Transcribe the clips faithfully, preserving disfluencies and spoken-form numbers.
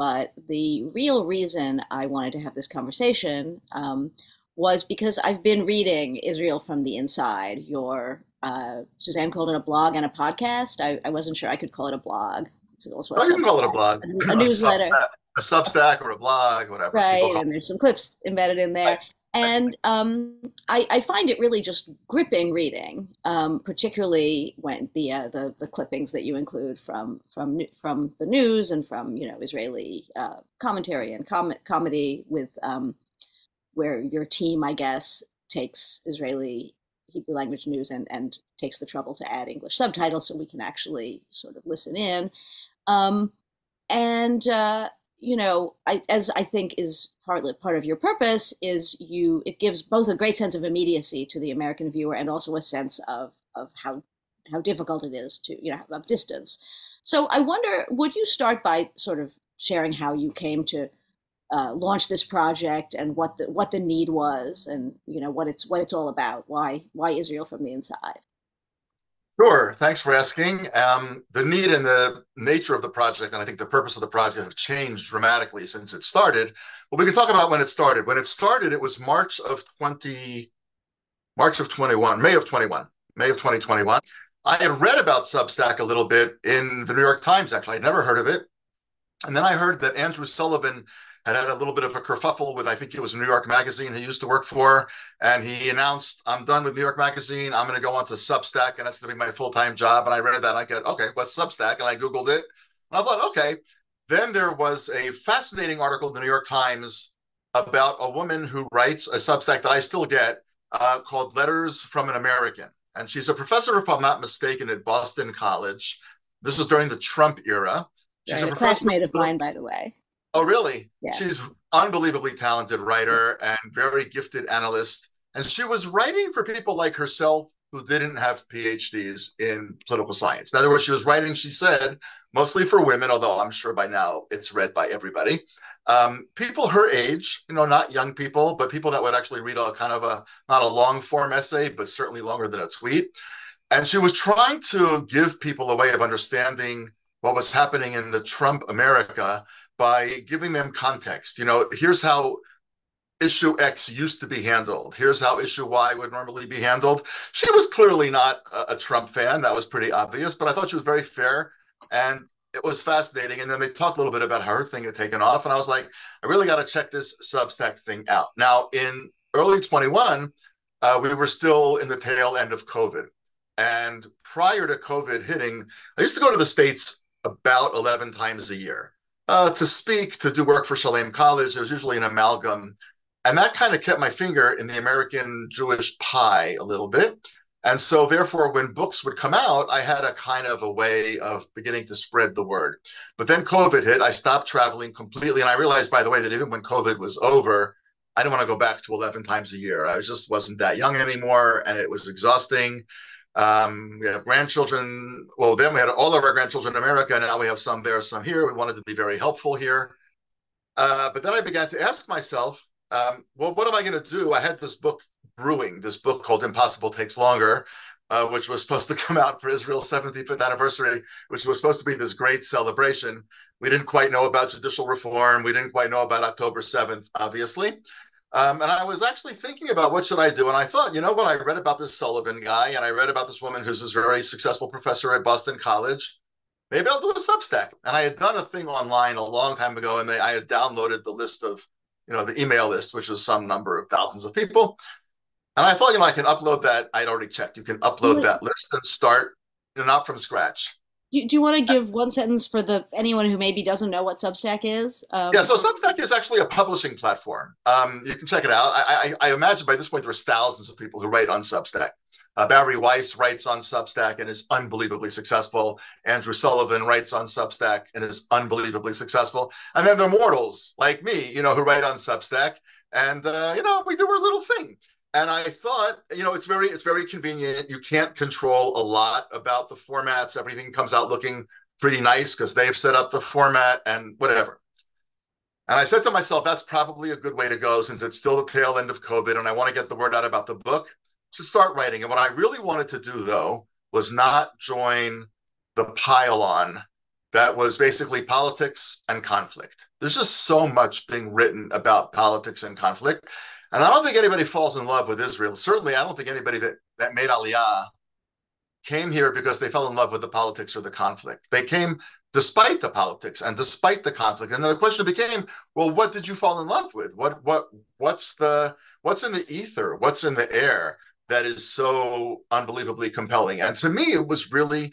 But the real reason I wanted to have this conversation um, was because I've been reading Israel from the Inside, your, uh, Suzanne called it a blog and a podcast. I, I wasn't sure I could call it a blog. It's also a I can call it a blog. A, a newsletter. A Substack or a blog, whatever. Right, and there's some clips embedded in there. Right. And um, I, I find it really just gripping reading, um, particularly when the, uh, the the clippings that you include from from from the news and from you know Israeli uh, commentary and com comedy with um, where your team, I guess, takes Israeli Hebrew language news and and takes the trouble to add English subtitles so we can actually sort of listen in, um, and. Uh, you know, I, as I think is partly part of your purpose is you, it gives both a great sense of immediacy to the American viewer and also a sense of, of how, how difficult it is to, you know, of distance. So I wonder, would you start by sort of sharing how you came to uh, launch this project and what the, what the need was and, you know, what it's, what it's all about, why, why Israel from the Inside? Sure. Thanks for asking. Um, the need and the nature of the project, and I think the purpose of the project, have changed dramatically since it started. But we can talk about when it started. When it started, it was March of twenty, March of twenty-one, May of twenty-one, May of twenty twenty-one. I had read about Substack a little bit in the New York Times. Actually, I'd never heard of it, and then I heard that Andrew Sullivan had had a little bit of a kerfuffle with, I think it was New York Magazine he used to work for. And he announced, I'm done with New York Magazine. I'm going to go on to Substack and that's going to be my full-time job. And I read that and I go, okay, what's Substack? And I Googled it and I thought, okay. Then there was a fascinating article in the New York Times about a woman who writes a Substack that I still get uh, called Letters from an American. And she's a professor, if I'm not mistaken, at Boston College. This was during the Trump era. She's right, a, a classmate of mine, by the way. Oh, really? Yeah. She's an unbelievably talented writer and very gifted analyst. And she was writing for people like herself who didn't have P H Ds in political science. In other words, she was writing, she said, mostly for women, although I'm sure by now it's read by everybody. Um, people her age, you know, not young people, but people that would actually read a kind of a, not a long form essay, but certainly longer than a tweet. And she was trying to give people a way of understanding what was happening in the Trump America by giving them context. You know, here's how issue X used to be handled. Here's how issue Y would normally be handled. She was clearly not a, a Trump fan. That was pretty obvious, but I thought she was very fair and it was fascinating. And then they talked a little bit about how her thing had taken off. And I was like, I really got to check this Substack thing out. Now in early twenty-one, uh, we were still in the tail end of COVID. And prior to COVID hitting, I used to go to the States about eleven times a year. Uh, to speak, to do work for Shalem College. There's usually an amalgam. And that kind of kept my finger in the American Jewish pie a little bit. And so therefore, when books would come out, I had a kind of a way of beginning to spread the word. But then COVID hit. I stopped traveling completely. And I realized, by the way, that even when COVID was over, I didn't want to go back to eleven times a year. I just wasn't that young anymore. And it was exhausting. Um, we have grandchildren. Well, then we had all of our grandchildren in America, and now we have some there, some here. We wanted to be very helpful here. Uh, but then I began to ask myself, um, well, what am I going to do? I had this book brewing, this book called Impossible Takes Longer, uh, which was supposed to come out for Israel's seventy-fifth anniversary, which was supposed to be this great celebration. We didn't quite know about judicial reform. We didn't quite know about October seventh, obviously. Um, and I was actually thinking about what should I do, and I thought, you know what, I read about this Sullivan guy, and I read about this woman who's this very successful professor at Boston College. Maybe I'll do a Substack. And I had done a thing online a long time ago, and they, I had downloaded the list of, you know, the email list, which was some number of thousands of people. And I thought, you know, I can upload that. I'd already checked. You can upload yeah. that list and start, you know, not from scratch. Do you want to give one sentence for the anyone who maybe doesn't know what Substack is? Um, yeah, so Substack is actually a publishing platform. Um, you can check it out. I, I, I imagine by this point there's thousands of people who write on Substack. Uh, Barry Weiss writes on Substack and is unbelievably successful. Andrew Sullivan writes on Substack and is unbelievably successful. And then there are mortals like me, you know, who write on Substack. And, uh, you know, we do our little thing. And I thought, you know, it's very, it's very convenient. You can't control a lot about the formats. Everything comes out looking pretty nice because they've set up the format and whatever. And I said to myself, that's probably a good way to go since it's still the tail end of COVID and I want to get the word out about the book. Should start writing. And what I really wanted to do, though, was not join the pile on that was basically politics and conflict. There's just so much being written about politics and conflict. And I don't think anybody falls in love with Israel. Certainly, I don't think anybody that, that made Aliyah came here because they fell in love with the politics or the conflict. They came despite the politics and despite the conflict. And then the question became, well, what did you fall in love with? What what what's the what's in the ether? What's in the air that is so unbelievably compelling? And to me, it was really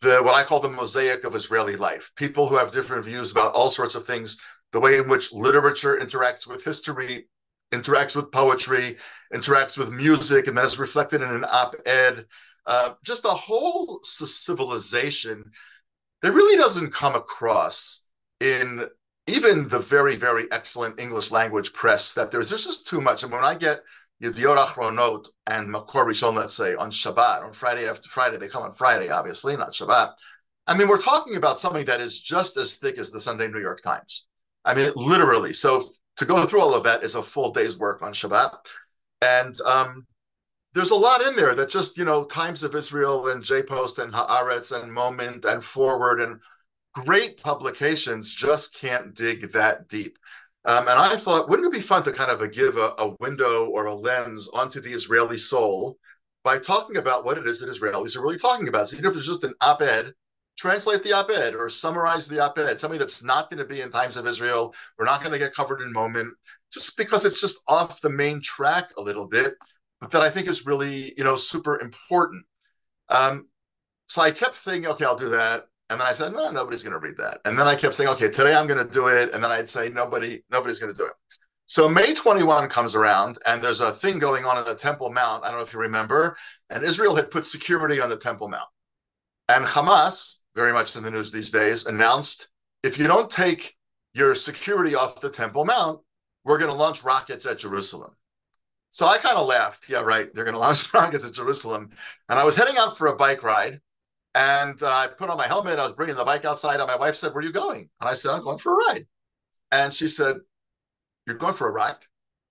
the what I call the mosaic of Israeli life. People who have different views about all sorts of things, the way in which literature interacts with history, interacts with poetry, interacts with music, and that is reflected in an op-ed. Uh, just the whole civilization that really doesn't come across in even the very, very excellent English language press that there is. There's just too much. And when I get Yediot Achronot and Makor Rishon, let's say, on Shabbat, on Friday after Friday, they come on Friday, obviously, not Shabbat. I mean, we're talking about something that is just as thick as the Sunday New York Times. I mean, literally. So to go through all of that is a full day's work on Shabbat. And um, there's a lot in there that just, you know, Times of Israel and J-Post and Ha'aretz and Moment and Forward and great publications just can't dig that deep. Um, and I thought, wouldn't it be fun to kind of a give a, a window or a lens onto the Israeli soul by talking about what it is that Israelis are really talking about? So even if it's just an op-ed, translate the op-ed or summarize the op-ed, something that's not going to be in Times of Israel, we're not going to get covered in Moment, just because it's just off the main track a little bit, but that I think is really, you know, super important. Um, so I kept thinking, okay, I'll do that. And then I said, no, nobody's going to read that. And then I kept saying, okay, today I'm going to do it. And then I'd say, nobody, nobody's going to do it. So May twenty-first comes around, and there's a thing going on at the Temple Mount. I don't know if you remember. And Israel had put security on the Temple Mount. And Hamas, very much in the news these days, announced, if you don't take your security off the Temple Mount, we're going to launch rockets at Jerusalem. So I kind of laughed. Yeah, right. They're going to launch rockets at Jerusalem. And I was heading out for a bike ride. And uh, I put on my helmet. I was bringing the bike outside. And my wife said, where are you going? And I said, I'm going for a ride. And she said, you're going for a ride?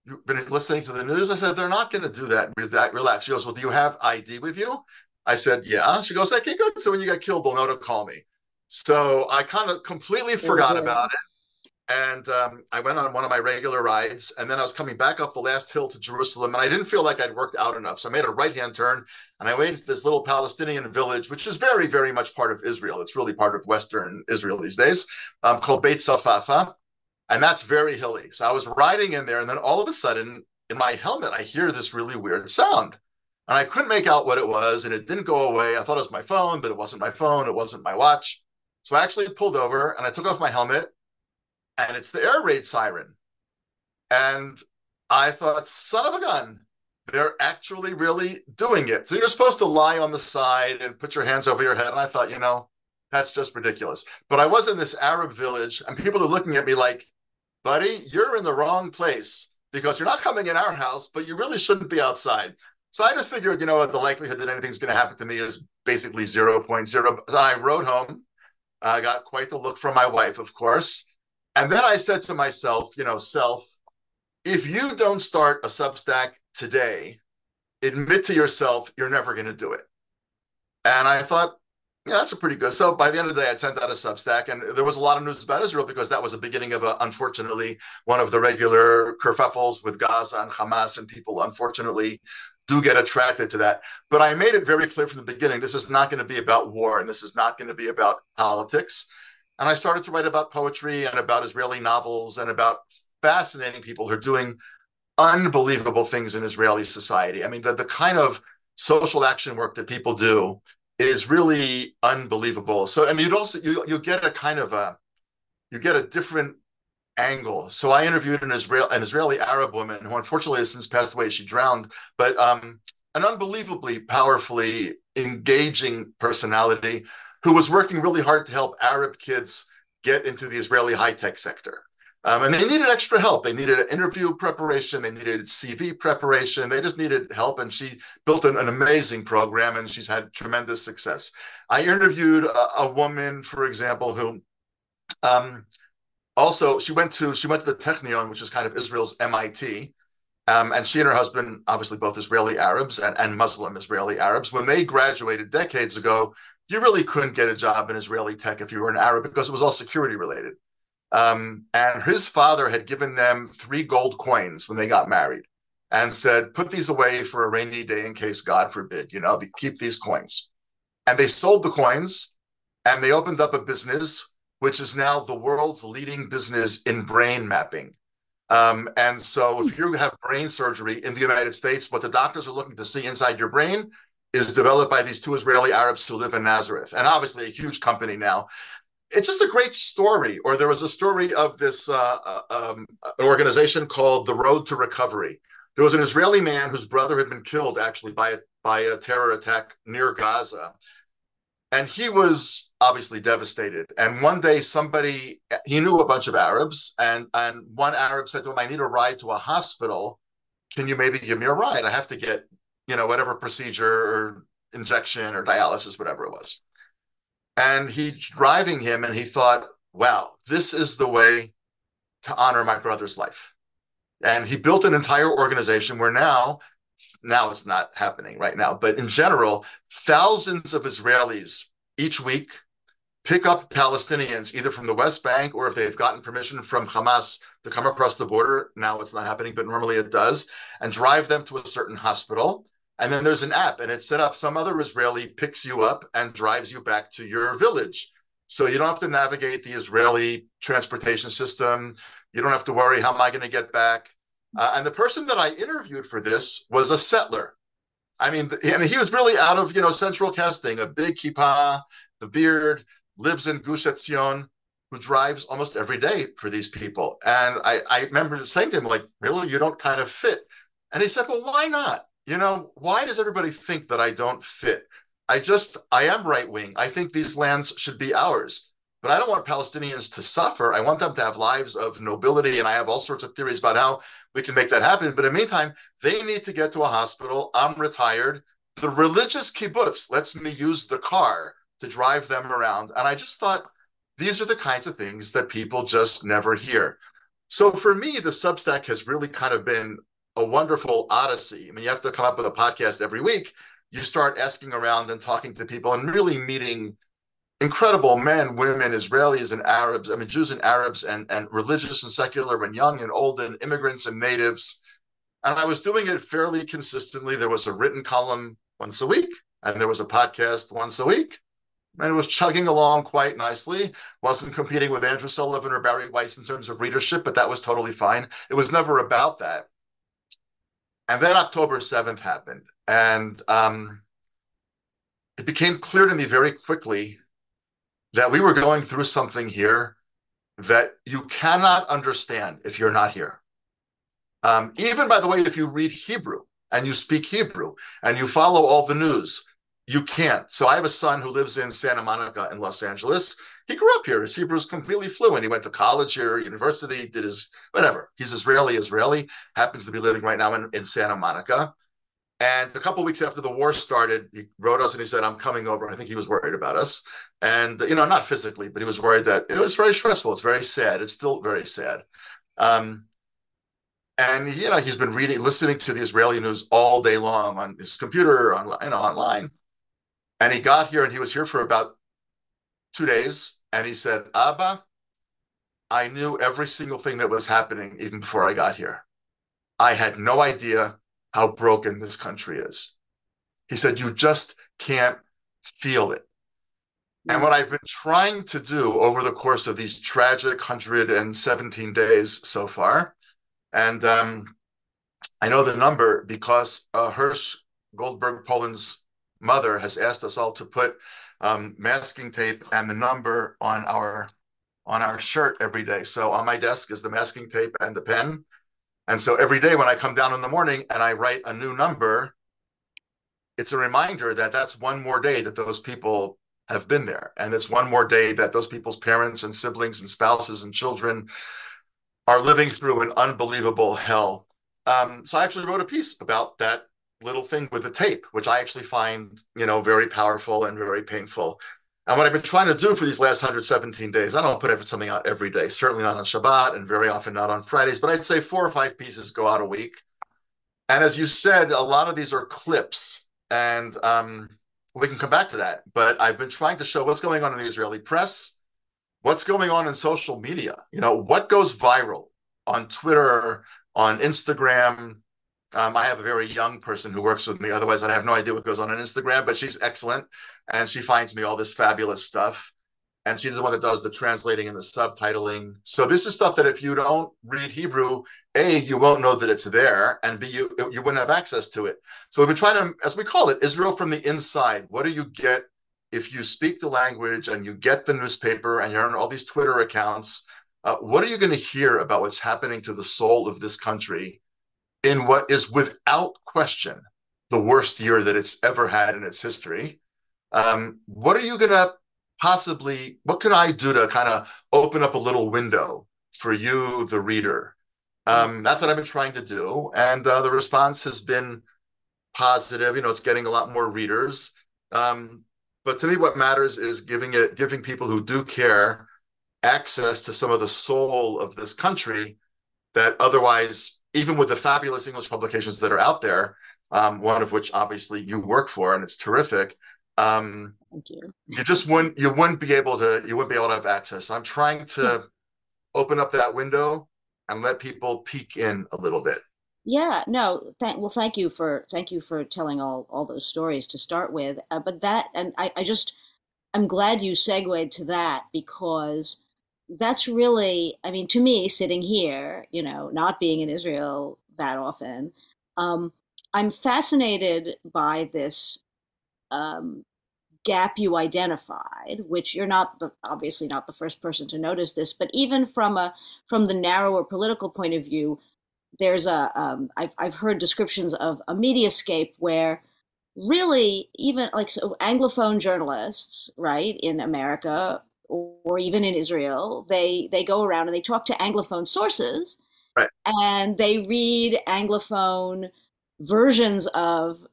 You've been listening to the news? I said, they're not going to do that. Relax. She goes, well, do you have I D with you? I said, yeah. She goes, okay, good. So when you get killed, they'll know to call me. So I kind of completely forgot mm-hmm. about it. And um, I went on one of my regular rides. And then I was coming back up the last hill to Jerusalem. And I didn't feel like I'd worked out enough. So I made a right-hand turn. And I went to this little Palestinian village, which is very, very much part of Israel. It's really part of Western Israel these days, um, called Beit Safafa. And that's very hilly. So I was riding in there. And then all of a sudden, in my helmet, I hear this really weird sound. And I couldn't make out what it was, and it didn't go away. I thought it was my phone, but it wasn't my phone. It wasn't my watch. So I actually pulled over, and I took off my helmet, and it's the air raid siren. And I thought, son of a gun, they're actually really doing it. So you're supposed to lie on the side and put your hands over your head. And I thought, you know, that's just ridiculous. But I was in this Arab village, and people are looking at me like, buddy, you're in the wrong place because you're not coming in our house, but you really shouldn't be outside. So I just figured, you know what, the likelihood that anything's going to happen to me is basically zero point zero. So I rode home. I got quite the look from my wife, of course. And then I said to myself, you know, self, if you don't start a Substack today, admit to yourself, you're never going to do it. And I thought, yeah, that's a pretty good. So by the end of the day, I'd sent out a Substack, and there was a lot of news about Israel because that was the beginning of, a, unfortunately, one of the regular kerfuffles with Gaza and Hamas, and people, unfortunately, do get attracted to that. But I made it very clear from the beginning, this is not going to be about war, and this is not going to be about politics. And I started to write about poetry and about Israeli novels and about fascinating people who are doing unbelievable things in Israeli society. I mean, the, the kind of social action work that people do is really unbelievable. So, and you'd also, you, you get a kind of a, you get a different angle. So I interviewed an Israel, an Israeli Arab woman who unfortunately has since passed away. She drowned, but um, an unbelievably powerfully engaging personality who was working really hard to help Arab kids get into the Israeli high-tech sector. Um, and they needed extra help. They needed interview preparation. They needed C V preparation. They just needed help. And she built an, an amazing program, and she's had tremendous success. I interviewed a, a woman, for example, who... Um, Also, she went to she went to the Technion, which is kind of Israel's M I T, Um, and she and her husband, obviously both Israeli Arabs and, and Muslim Israeli Arabs, when they graduated decades ago, you really couldn't get a job in Israeli tech if you were an Arab because it was all security related. Um, and his father had given them three gold coins when they got married and said, put these away for a rainy day in case, God forbid, you know, keep these coins. And they sold the coins and they opened up a business, which is now the world's leading business in brain mapping. Um, and so if you have brain surgery in the United States, what the doctors are looking to see inside your brain is developed by these two Israeli Arabs who live in Nazareth, and obviously a huge company now. It's just a great story. Or there was a story of this uh, um, organization called The Road to Recovery. There was an Israeli man whose brother had been killed actually by a, by a terror attack near Gaza. And he was obviously devastated. And one day somebody, he knew a bunch of Arabs, and, and one Arab said to him, I need a ride to a hospital. Can you maybe give me a ride? I have to get, you know, whatever procedure or injection or dialysis, whatever it was. And he's driving him and he thought, wow, this is the way to honor my brother's life. And he built an entire organization where now, now it's not happening right now, but in general, thousands of Israelis each week pick up Palestinians either from the West Bank or if they've gotten permission from Hamas to come across the border. Now it's not happening, but normally it does, and drive them to a certain hospital. And then there's an app and it's set up. Some other Israeli picks you up and drives you back to your village. So you don't have to navigate the Israeli transportation system. You don't have to worry, how am I going to get back? Uh, and the person that I interviewed for this was a settler. I mean, and he was really out of, you know, central casting, a big kippah, the beard, lives in Gush Etzion, who drives almost every day for these people. And I, I remember saying to him, like, really, you don't kind of fit. And he said, well, why not? You know, why does everybody think that I don't fit? I just, I am right wing. I think these lands should be ours, but I don't want Palestinians to suffer. I want them to have lives of nobility. And I have all sorts of theories about how we can make that happen. But in the meantime, they need to get to a hospital. I'm retired. The religious kibbutz lets me use the car to drive them around. And I just thought, these are the kinds of things that people just never hear. So for me, the Substack has really kind of been a wonderful odyssey. I mean, you have to come up with a podcast every week. You start asking around and talking to people and really meeting incredible men, women, Israelis and Arabs, I mean, Jews and Arabs, and, and religious and secular and young and old and immigrants and natives. And I was doing it fairly consistently. There was a written column once a week and there was a podcast once a week. And it was chugging along quite nicely. Wasn't competing with Andrew Sullivan or Barry Weiss in terms of readership, but that was totally fine. It was never about that. And then October seventh happened, and um, it became clear to me very quickly that we were going through something here that you cannot understand if you're not here. Um, even, by the way, if you read Hebrew and you speak Hebrew and you follow all the news, you can't. So I have a son who lives in Santa Monica in Los Angeles. He grew up here. His Hebrew is completely fluent. He went to college here, university, did his whatever. He's Israeli, Israeli, happens to be living right now in, in Santa Monica. And a couple of weeks after the war started, he wrote us and he said, I'm coming over. I think he was worried about us. And, you know, not physically, but he was worried that it was very stressful. It's very sad. It's still very sad. Um, and, you know, he's been reading, listening to the Israeli news all day long on his computer, on, you know, online. And he got here and he was here for about two days. And he said, Abba, I knew every single thing that was happening even before I got here. I had no idea how broken this country is. He said, you just can't feel it. And what I've been trying to do over the course of these tragic one hundred seventeen days so far, and um, I know the number because uh, Hirsch Goldberg Poland's mother has asked us all to put um, masking tape and the number on our on our shirt every day. So on my desk is the masking tape and the pen. And so every day when I come down in the morning and I write a new number, it's a reminder that that's one more day that those people have been there. And it's one more day that those people's parents and siblings and spouses and children are living through an unbelievable hell. Um, so I actually wrote a piece about that little thing with the tape, which I actually find, you know, very powerful and very painful. And what I've been trying to do for these last one hundred seventeen days, I don't put something out every day, certainly not on Shabbat and very often not on Fridays, but I'd say four or five pieces go out a week. And as you said, a lot of these are clips, and um, we can come back to that. But I've been trying to show what's going on in the Israeli press, what's going on in social media. You know, what goes viral on Twitter, on Instagram. Um, I have a very young person who works with me. Otherwise, I have no idea what goes on on Instagram, but she's excellent. And she finds me all this fabulous stuff. And she's the one that does the translating and the subtitling. So this is stuff that if you don't read Hebrew, A, you won't know that it's there, and B, you, you wouldn't have access to it. So we've been trying to, as we call it, Israel from the inside. What do you get if you speak the language and you get the newspaper and you're on all these Twitter accounts? Uh, what are you going to hear about what's happening to the soul of this country in what is without question the worst year that it's ever had in its history? Um, what are you going to possibly, what can I do to kind of open up a little window for you, the reader? Um, that's what I've been trying to do. And uh, the response has been positive. You know, it's getting a lot more readers. Um, but to me, what matters is giving it, giving people who do care access to some of the soul of this country that otherwise, even with the fabulous English publications that are out there, um, one of which obviously you work for, and it's terrific, um, Thank you. You just wouldn't you wouldn't be able to you wouldn't be able to have access. So I'm trying to open up that window and let people peek in a little bit. Yeah, no, thank, well, thank you for thank you for telling all all those stories to start with. Uh, but that, and I, I just I'm glad you segued to that, because that's really, I mean, to me, sitting here, you know, not being in Israel that often, um, I'm fascinated by this. Um, gap you identified, which you're not the, obviously not the first person to notice this, but even from a from the narrower political point of view, there's a um, I've I've heard descriptions of a mediascape where really even like so Anglophone journalists, right, in America or, or even in Israel, they they go around and they talk to Anglophone sources, right, and they read Anglophone versions of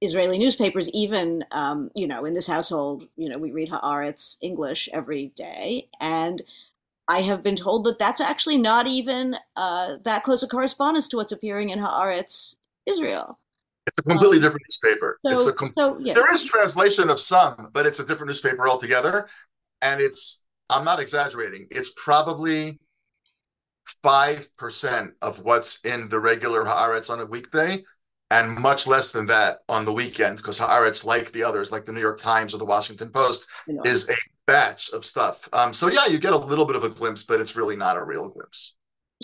Israeli newspapers, even, um, you know, in this household, you know, we read Ha'aretz English every day. And I have been told that that's actually not even uh, that close a correspondence to what's appearing in Ha'aretz Israel. It's a completely um, different newspaper. So, it's a com- so, yeah. There is translation of some, but it's a different newspaper altogether. And it's, I'm not exaggerating, it's probably five percent of what's in the regular Ha'aretz on a weekday, and much less than that on the weekend, because Haaretz, like the others, like the New York Times or the Washington Post, you know, is a batch of stuff. Um, so yeah, you get a little bit of a glimpse, but it's really not a real glimpse.